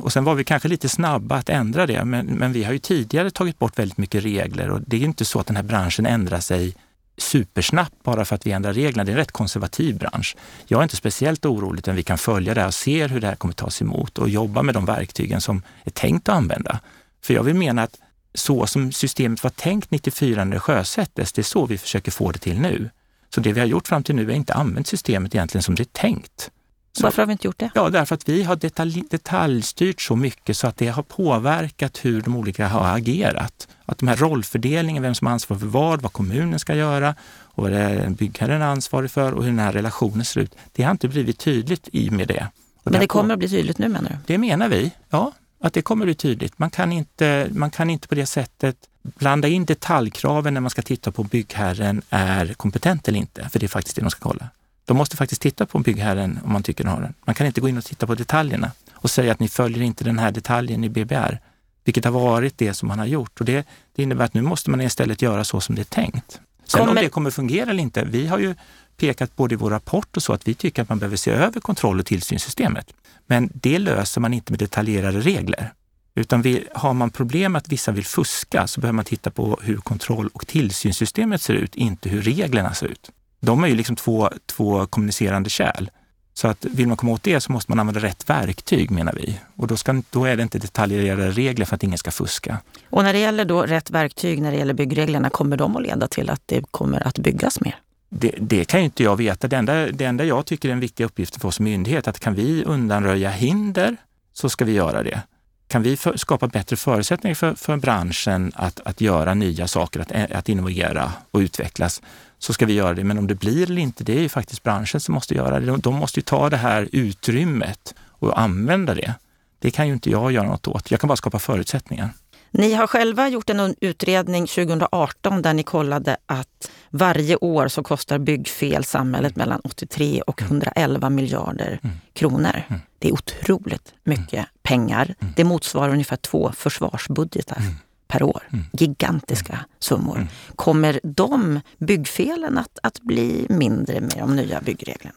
Och sen var vi kanske lite snabba att ändra det, men, men vi har ju tidigare tagit bort väldigt mycket regler, och det är ju inte så att den här branschen ändrar sig supersnabbt bara för att vi ändrar reglerna. Det är en rätt konservativ bransch. Jag är inte speciellt orolig, utan vi kan följa det här och se hur det här kommer tas emot och jobba med de verktygen som är tänkt att använda. För jag vill mena att så som systemet var tänkt nittiofyra när det sjösättes, det är så vi försöker få det till nu. Så det vi har gjort fram till nu är inte använt systemet egentligen som det är tänkt. Så, varför har vi inte gjort det? Ja, därför att vi har detalj, detaljstyrt så mycket så att det har påverkat hur de olika har agerat. Att de här rollfördelningen, vem som är ansvarig för vad, vad kommunen ska göra och vad det är byggherren är ansvarig för och hur den här relationen ser ut. Det har inte blivit tydligt i med det. Och men det kommer att bli tydligt nu, menar du? Det menar vi, ja. Att det kommer bli tydligt. Man kan inte, man kan inte på det sättet blanda in detaljkraven när man ska titta på byggherren är kompetent eller inte. För det är faktiskt det de ska kolla. De måste faktiskt titta på byggherren om man tycker de har den. Man kan inte gå in och titta på detaljerna och säga att ni följer inte den här detaljen i B B R. Vilket har varit det som man har gjort. Och det, det innebär att nu måste man istället göra så som det är tänkt. Sen kommer... om det kommer fungera eller inte. Vi har ju pekat både i vår rapport och så att vi tycker att man behöver se över kontroll- och tillsynssystemet. Men det löser man inte med detaljerade regler. Utan vi, har man problem att vissa vill fuska, så behöver man titta på hur kontroll- och tillsynssystemet ser ut, inte hur reglerna ser ut. De är ju liksom två, två kommunicerande kärl. Så att vill man komma åt det så måste man använda rätt verktyg, menar vi. Och då, ska, då är det inte detaljerade regler för att ingen ska fuska. Och när det gäller då rätt verktyg, när det gäller byggreglerna, kommer de att leda till att det kommer att byggas mer? Det, det kan ju inte jag veta. Det enda, det enda jag tycker är en viktig uppgift för oss som myndighet, att kan vi undanröja hinder så ska vi göra det. Kan vi för, skapa bättre förutsättningar för, för branschen att, att göra nya saker, att, att innovera och utvecklas, så ska vi göra det. Men om det blir eller inte, det är ju faktiskt branschen som måste göra det. De, de måste ju ta det här utrymmet och använda det. Det kan ju inte jag göra något åt. Jag kan bara skapa förutsättningar. Ni har själva gjort en utredning tjugo arton där ni kollade att varje år så kostar byggfel samhället mellan åttiotre och hundraelva miljarder kronor. Det är otroligt mycket pengar. Det motsvarar ungefär två försvarsbudgetar per år. Gigantiska summor. Kommer de byggfelen att, att bli mindre med de nya byggreglerna?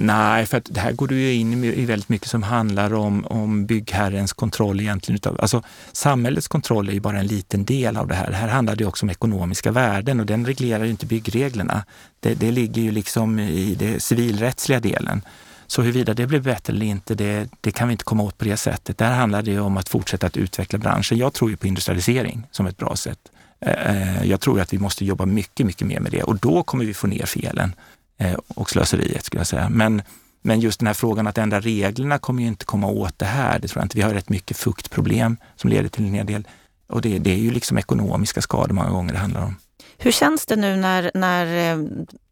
Nej, för att det här går du ju in i väldigt mycket som handlar om, om byggherrens kontroll egentligen. Utav, alltså, samhällets kontroll är ju bara en liten del av det här. Det här handlar det också om ekonomiska värden, och den reglerar ju inte byggreglerna. Det, det ligger ju liksom i den civilrättsliga delen. Så huruvida det blir bättre eller inte, det, det kan vi inte komma åt på det sättet. Där handlar det ju om att fortsätta att utveckla branschen. Jag tror ju på industrialisering som ett bra sätt. Jag tror att vi måste jobba mycket, mycket mer med det, och då kommer vi få ner felen och slöseriet, skulle jag säga. Men, men just den här frågan att ändra reglerna kommer ju inte komma åt det här. Det tror jag inte. Vi har rätt mycket fuktproblem som leder till en hel del. Och det, det är ju liksom ekonomiska skador många gånger det handlar om. Hur känns det nu när, när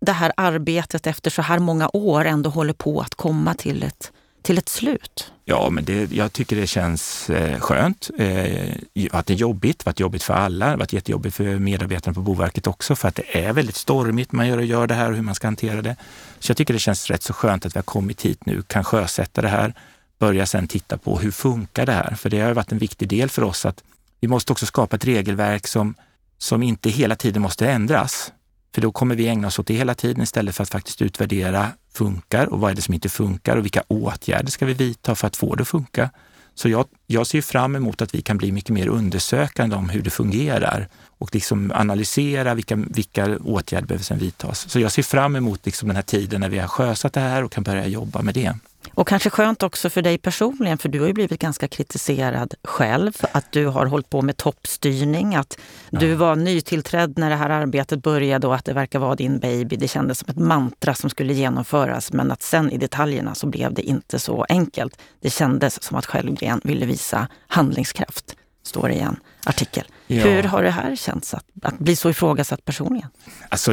det här arbetet efter så här många år ändå håller på att komma till ett, till ett slut? Ja, men det, jag tycker det känns eh, skönt. Eh, att det är jobbigt, varit jobbigt för alla, det har varit jättejobbigt för medarbetarna på Boverket också, för att det är väldigt stormigt man gör och gör det här och hur man ska hantera det. Så jag tycker det känns rätt så skönt att vi har kommit hit nu, kan sjösätta det här, börja sen titta på hur funkar det här. För det har varit en viktig del för oss att vi måste också skapa ett regelverk som, som inte hela tiden måste ändras. För då kommer vi ägna oss åt det hela tiden istället för att faktiskt utvärdera funkar och vad är det som inte funkar och vilka åtgärder ska vi vidta för att få det att funka. Så jag, jag ser fram emot att vi kan bli mycket mer undersökande om hur det fungerar och liksom analysera vilka, vilka åtgärder behöver sedan vidtas. Så jag ser fram emot liksom den här tiden när vi har sjösatt det här och kan börja jobba med det. Och kanske skönt också för dig personligen, för du har ju blivit ganska kritiserad själv, att du har hållit på med toppstyrning, att ja. Du var nytillträdd när det här arbetet började och att det verkar vara din baby. Det kändes som ett mantra som skulle genomföras, men att sen i detaljerna så blev det inte så enkelt. Det kändes som att Sjelvgren ville visa handlingskraft, står det i en artikel. Ja. Hur har det här känts att, att bli så ifrågasatt personligen? Alltså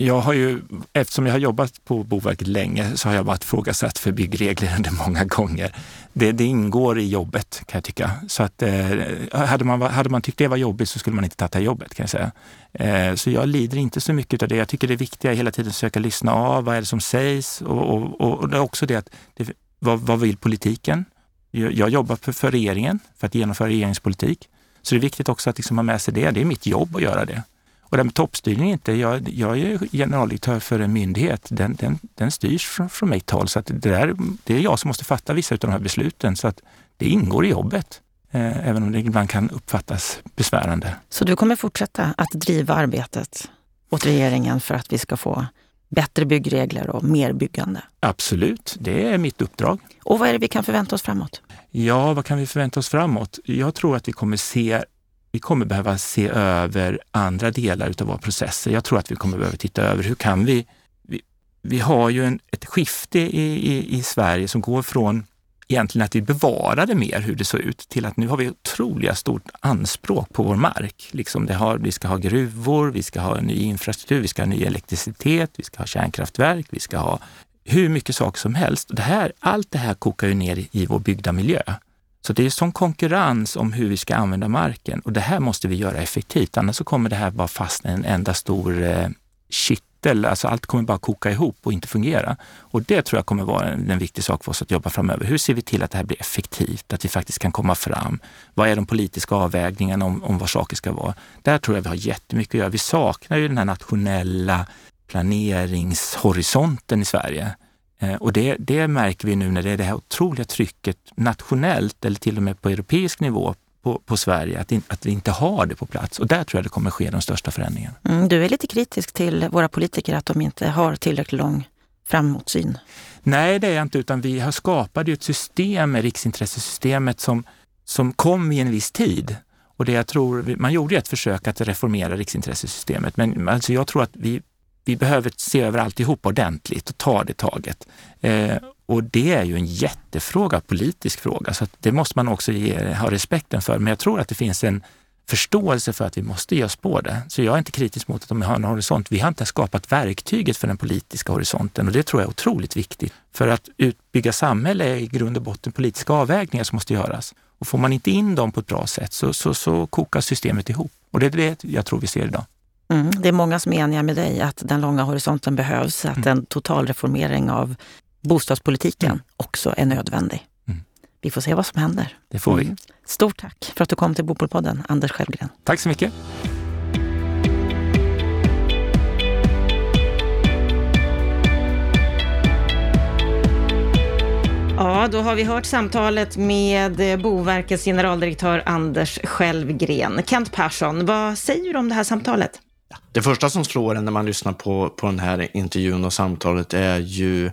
Jag har ju, eftersom jag har jobbat på Boverket länge, så har jag varit frågasatt för byggregler under många gånger. Det, det ingår i jobbet, kan jag tycka. Så att, eh, hade, man, hade man tyckt det var jobbigt, så skulle man inte ta det här jobbet, kan jag säga. Eh, så jag lider inte så mycket av det. Jag tycker det viktiga är hela tiden att försöka lyssna av vad är det som sägs. Och, och, och, och det är också det att, det, vad, vad vill politiken? Jag, jag jobbar för, för regeringen, för att genomföra regeringspolitik. Så det är viktigt också att liksom ha med sig det. Det är mitt jobb att göra det. Och den med toppstyrning inte, jag, jag är generaldirektör för en myndighet, den, den, den styrs från, från mig tal. Så att det, där, det är jag som måste fatta vissa av de här besluten, så att det ingår i jobbet. Eh, även om det ibland kan uppfattas besvärande. Så du kommer fortsätta att driva arbetet åt regeringen för att vi ska få bättre byggregler och mer byggande? Absolut, det är mitt uppdrag. Och vad är det vi kan förvänta oss framåt? Ja, vad kan vi förvänta oss framåt? Jag tror att vi kommer se... Vi kommer behöva se över andra delar av våra processer. Jag tror att vi kommer behöva titta över hur kan vi... Vi, vi har ju en, ett skifte i, i, i Sverige som går från egentligen att vi bevarade mer hur det såg ut till att nu har vi otroliga stort anspråk på vår mark. Liksom det har, vi ska ha gruvor, vi ska ha en ny infrastruktur, vi ska ha ny elektricitet, vi ska ha kärnkraftverk, vi ska ha hur mycket saker som helst. Det här, allt det här kokar ju ner i vår byggda miljö. Så det är sån konkurrens om hur vi ska använda marken, och det här måste vi göra effektivt, annars så kommer det här bara fastna i en enda stor eh, kittel, alltså allt kommer bara koka ihop och inte fungera. Och det tror jag kommer vara en, en viktig sak för oss att jobba framöver. Hur ser vi till att det här blir effektivt, att vi faktiskt kan komma fram? Vad är de politiska avvägningarna om, om vad saker ska vara? Där tror jag vi har jättemycket att göra. Vi saknar ju den här nationella planeringshorisonten i Sverige. Och det, det märker vi nu när det är det här otroliga trycket nationellt eller till och med på europeisk nivå på, på Sverige, att, in, att vi inte har det på plats. Och där tror jag det kommer ske de största förändringarna. Mm, du är lite kritisk till våra politiker att de inte har tillräckligt lång framåtsyn. Nej, det är jag inte, utan vi har skapat ett system, riksintressesystemet som, som kom i en viss tid. Och det jag tror, man gjorde ett försök att reformera riksintressesystemet, men alltså jag tror att vi Vi behöver se över alltihop ordentligt och ta det taget. Eh, och det är ju en jättefråga, politisk fråga. Så att det måste man också ge, ha respekten för. Men jag tror att det finns en förståelse för att vi måste ge oss på det. Så jag är inte kritisk mot att de har en horisont. Vi har inte skapat verktyget för den politiska horisonten. Och det tror jag är otroligt viktigt. För att utbygga samhälle är i grund och botten politiska avvägningar som måste göras. Och får man inte in dem på ett bra sätt så, så, så kokar systemet ihop. Och det är det jag tror vi ser idag. Mm. Det är många som är eniga med dig att den långa horisonten behövs, att mm. en totalreformering av bostadspolitiken mm. också är nödvändig. Mm. Vi får se vad som händer. Det får vi. Mm. Stort tack för att du kom till Bopolpodden, Anders Sjelvgren. Tack så mycket. Ja, då har vi hört samtalet med Boverkets generaldirektör Anders Sjelvgren. Kent Persson, vad säger du om det här samtalet? Det första som slår en när man lyssnar på, på den här intervjun och samtalet är ju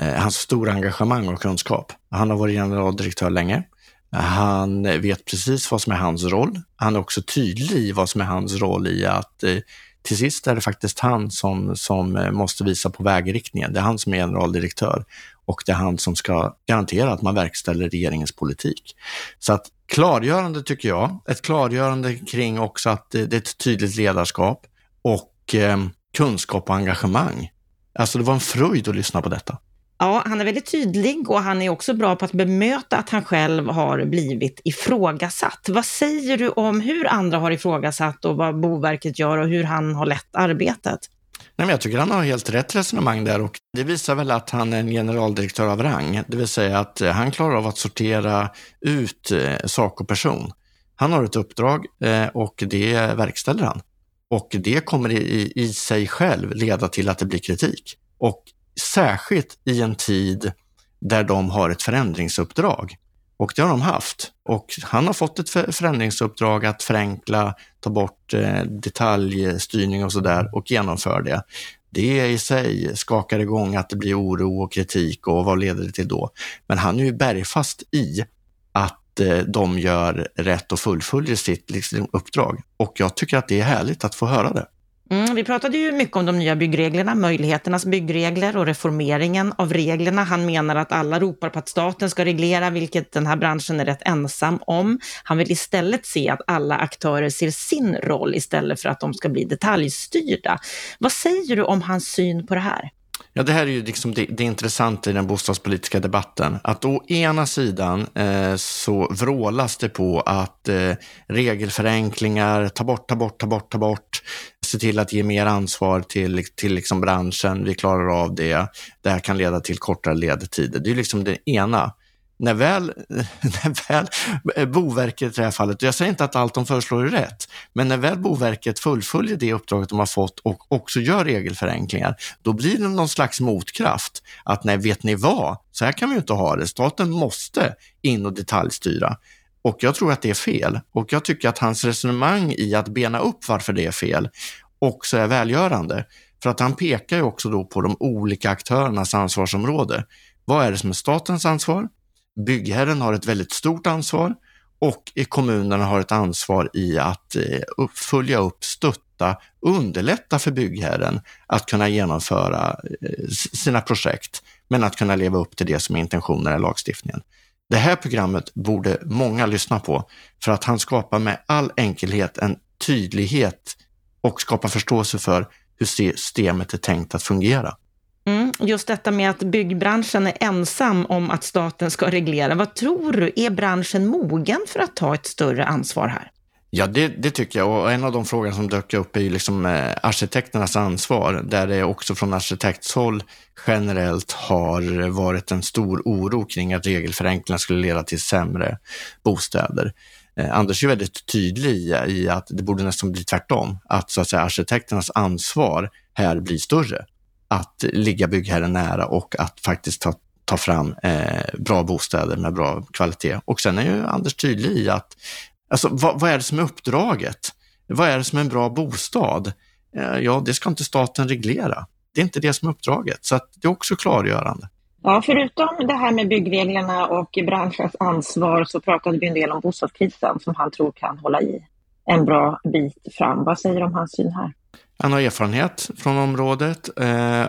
eh, hans stora engagemang och kunskap. Han har varit generaldirektör länge. Han vet precis vad som är hans roll. Han är också tydlig i vad som är hans roll i att eh, till sist är det faktiskt han som, som måste visa på vägriktningen. Det är han som är generaldirektör och det är han som ska garantera att man verkställer regeringens politik. Så att klargörande tycker jag, ett klargörande kring också att det är ett tydligt ledarskap och eh, kunskap och engagemang. Alltså det var en fröjd att lyssna på detta. Ja, han är väldigt tydlig och han är också bra på att bemöta att han själv har blivit ifrågasatt. Vad säger du om hur andra har ifrågasatt och vad Boverket gör och hur han har lett arbetet? Nej, men jag tycker han har helt rätt resonemang där, och det visar väl att han är en generaldirektör av rang. Det vill säga att han klarar av att sortera ut sak och person. Han har ett uppdrag och det verkställer han. Och det kommer i, i sig själv leda till att det blir kritik. Och särskilt i en tid där de har ett förändringsuppdrag. Och det har de haft. Och han har fått ett förändringsuppdrag att förenkla, ta bort detaljstyrning och sådär och genomföra det. Det i sig skakar igång att det blir oro och kritik, och vad leder det till då? Men han är ju bergfast i att de gör rätt och fullföljer sitt uppdrag. Och jag tycker att det är härligt att få höra det. Mm, vi pratade ju mycket om de nya byggreglerna, möjligheternas byggregler och reformeringen av reglerna. Han menar att alla ropar på att staten ska reglera, vilket den här branschen är rätt ensam om. Han vill istället se att alla aktörer ser sin roll istället för att de ska bli detaljstyrda. Vad säger du om hans syn på det här? Ja, det här är ju liksom det, det intressanta i den bostadspolitiska debatten. Att å ena sidan eh, så vrålas det på att eh, regelförenklingar, ta bort, ta bort, ta bort, ta bort. Se till att ge mer ansvar till, till liksom branschen, vi klarar av det. Det här kan leda till kortare ledtider. Det är liksom det ena. När väl, när väl Boverket i det här fallet, jag säger inte att allt de föreslår är rätt, men när väl Boverket fullföljer det uppdraget de har fått och också gör regelförenklingar, då blir det någon slags motkraft att nej, vet ni vad, så här kan vi ju inte ha det, staten måste in och detaljstyra. Och jag tror att det är fel, och jag tycker att hans resonemang i att bena upp varför det är fel också är välgörande, för att han pekar ju också då på de olika aktörernas ansvarsområde. Vad är det som är statens ansvar? Byggherren har ett väldigt stort ansvar, och kommunerna har ett ansvar i att följa upp, stötta, underlätta för byggherren att kunna genomföra sina projekt, men att kunna leva upp till det som är intentionerna i lagstiftningen. Det här programmet borde många lyssna på, för att han skapar med all enkelhet en tydlighet och skapar förståelse för hur systemet är tänkt att fungera. Mm, just detta med att byggbranschen är ensam om att staten ska reglera. Vad tror du, är branschen mogen för att ta ett större ansvar här? Ja, det, det tycker jag. Och en av de frågor som dök upp är ju liksom eh, arkitekternas ansvar, där det också från arkitektshåll generellt har varit en stor oro kring att regelförenklingar skulle leda till sämre bostäder. Eh, Anders är ju väldigt tydlig i, i att det borde nästan bli tvärtom, att, så att säga, arkitekternas ansvar här blir större. Att ligga byggherren nära och att faktiskt ta, ta fram eh, bra bostäder med bra kvalitet. Och sen är ju Anders tydlig i att alltså, vad, vad är det som är uppdraget? Vad är det som är en bra bostad? Eh, ja, det ska inte staten reglera. Det är inte det som är uppdraget. Så att det är också klargörande. Ja, förutom det här med byggreglerna och branschens ansvar så pratade vi en del om bostadskrisen som han tror kan hålla i en bra bit fram. Vad säger du om hans syn här? Han har erfarenhet från området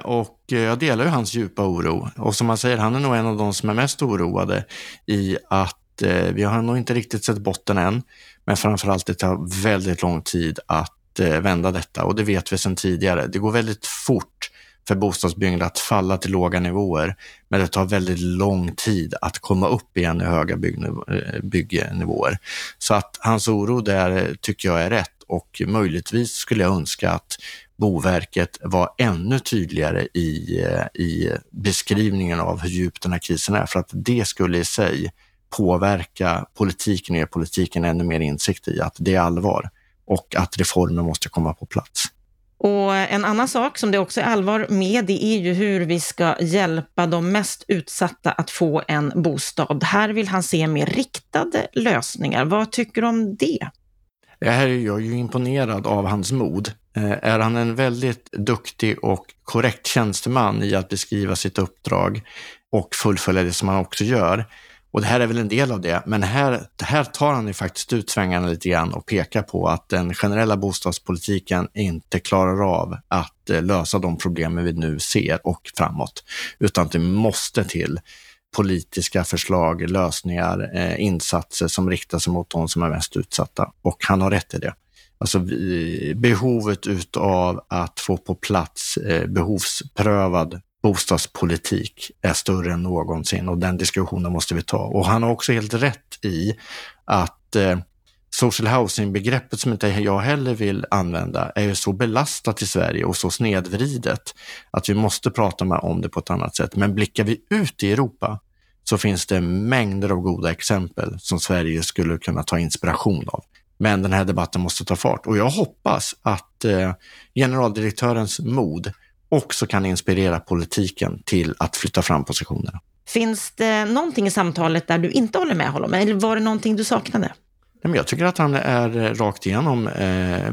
och jag delar ju hans djupa oro. Och som man säger, han är nog en av de som är mest oroade i att vi har nog inte riktigt sett botten än. Men framförallt det tar väldigt lång tid att vända detta, och det vet vi sedan tidigare. Det går väldigt fort för bostadsbyggandet att falla till låga nivåer, men det tar väldigt lång tid att komma upp igen i höga byggnivåer. Så att hans oro där tycker jag är rätt. Och möjligtvis skulle jag önska att Boverket var ännu tydligare i, i beskrivningen av hur djup den här krisen är, för att det skulle i sig påverka politiken och ge politiken ännu mer insikt i att det är allvar och att reformer måste komma på plats. Och en annan sak som det också är allvar med, det är ju hur vi ska hjälpa de mest utsatta att få en bostad. Här vill han se mer riktade lösningar. Vad tycker du om det? Det här är jag ju imponerad av hans mod. Är han en väldigt duktig och korrekt tjänsteman i att beskriva sitt uppdrag och fullfölja det som han också gör. Och det här är väl en del av det, men här, här tar han ju faktiskt ut svängarna lite grann och pekar på att den generella bostadspolitiken inte klarar av att lösa de problem vi nu ser och framåt, utan det måste till politiska förslag, lösningar, eh, insatser som riktar sig mot de som är mest utsatta. Och han har rätt i det. Alltså vi, behovet utav att få på plats eh, behovsprövad bostadspolitik är större än någonsin, och den diskussionen måste vi ta. Och han har också helt rätt i att eh, social housing-begreppet, som inte jag heller vill använda, är ju så belastat i Sverige och så snedvridet att vi måste prata med om det på ett annat sätt. Men blickar vi ut i Europa så finns det mängder av goda exempel som Sverige skulle kunna ta inspiration av. Men den här debatten måste ta fart, och jag hoppas att eh, generaldirektörens mod också kan inspirera politiken till att flytta fram positionerna. Finns det någonting i samtalet där du inte håller med honom, eller var det någonting du saknade? Jag tycker att han är rakt igenom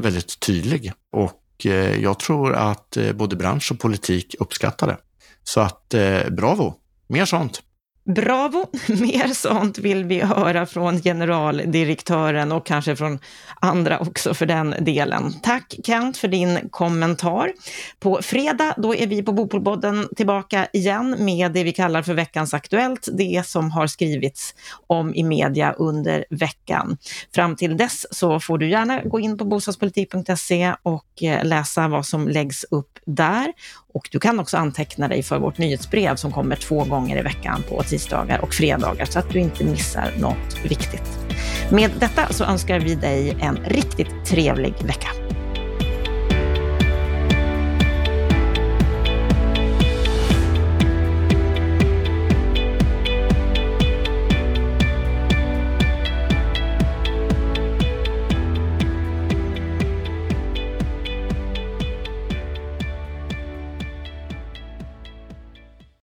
väldigt tydlig, och jag tror att både bransch och politik uppskattar det. Så att bravo, mer sånt! Bravo, mer sånt vill vi höra från generaldirektören och kanske från andra också för den delen. Tack Kent för din kommentar. På fredag då är vi på Bopolpodden tillbaka igen med det vi kallar för veckans aktuellt. Det som har skrivits om i media under veckan. Fram till dess så får du gärna gå in på bostadspolitik punkt se och läsa vad som läggs upp där. Och du kan också anteckna dig för vårt nyhetsbrev som kommer två gånger i veckan på tisdagar och fredagar så att du inte missar något viktigt. Med detta så önskar vi dig en riktigt trevlig vecka.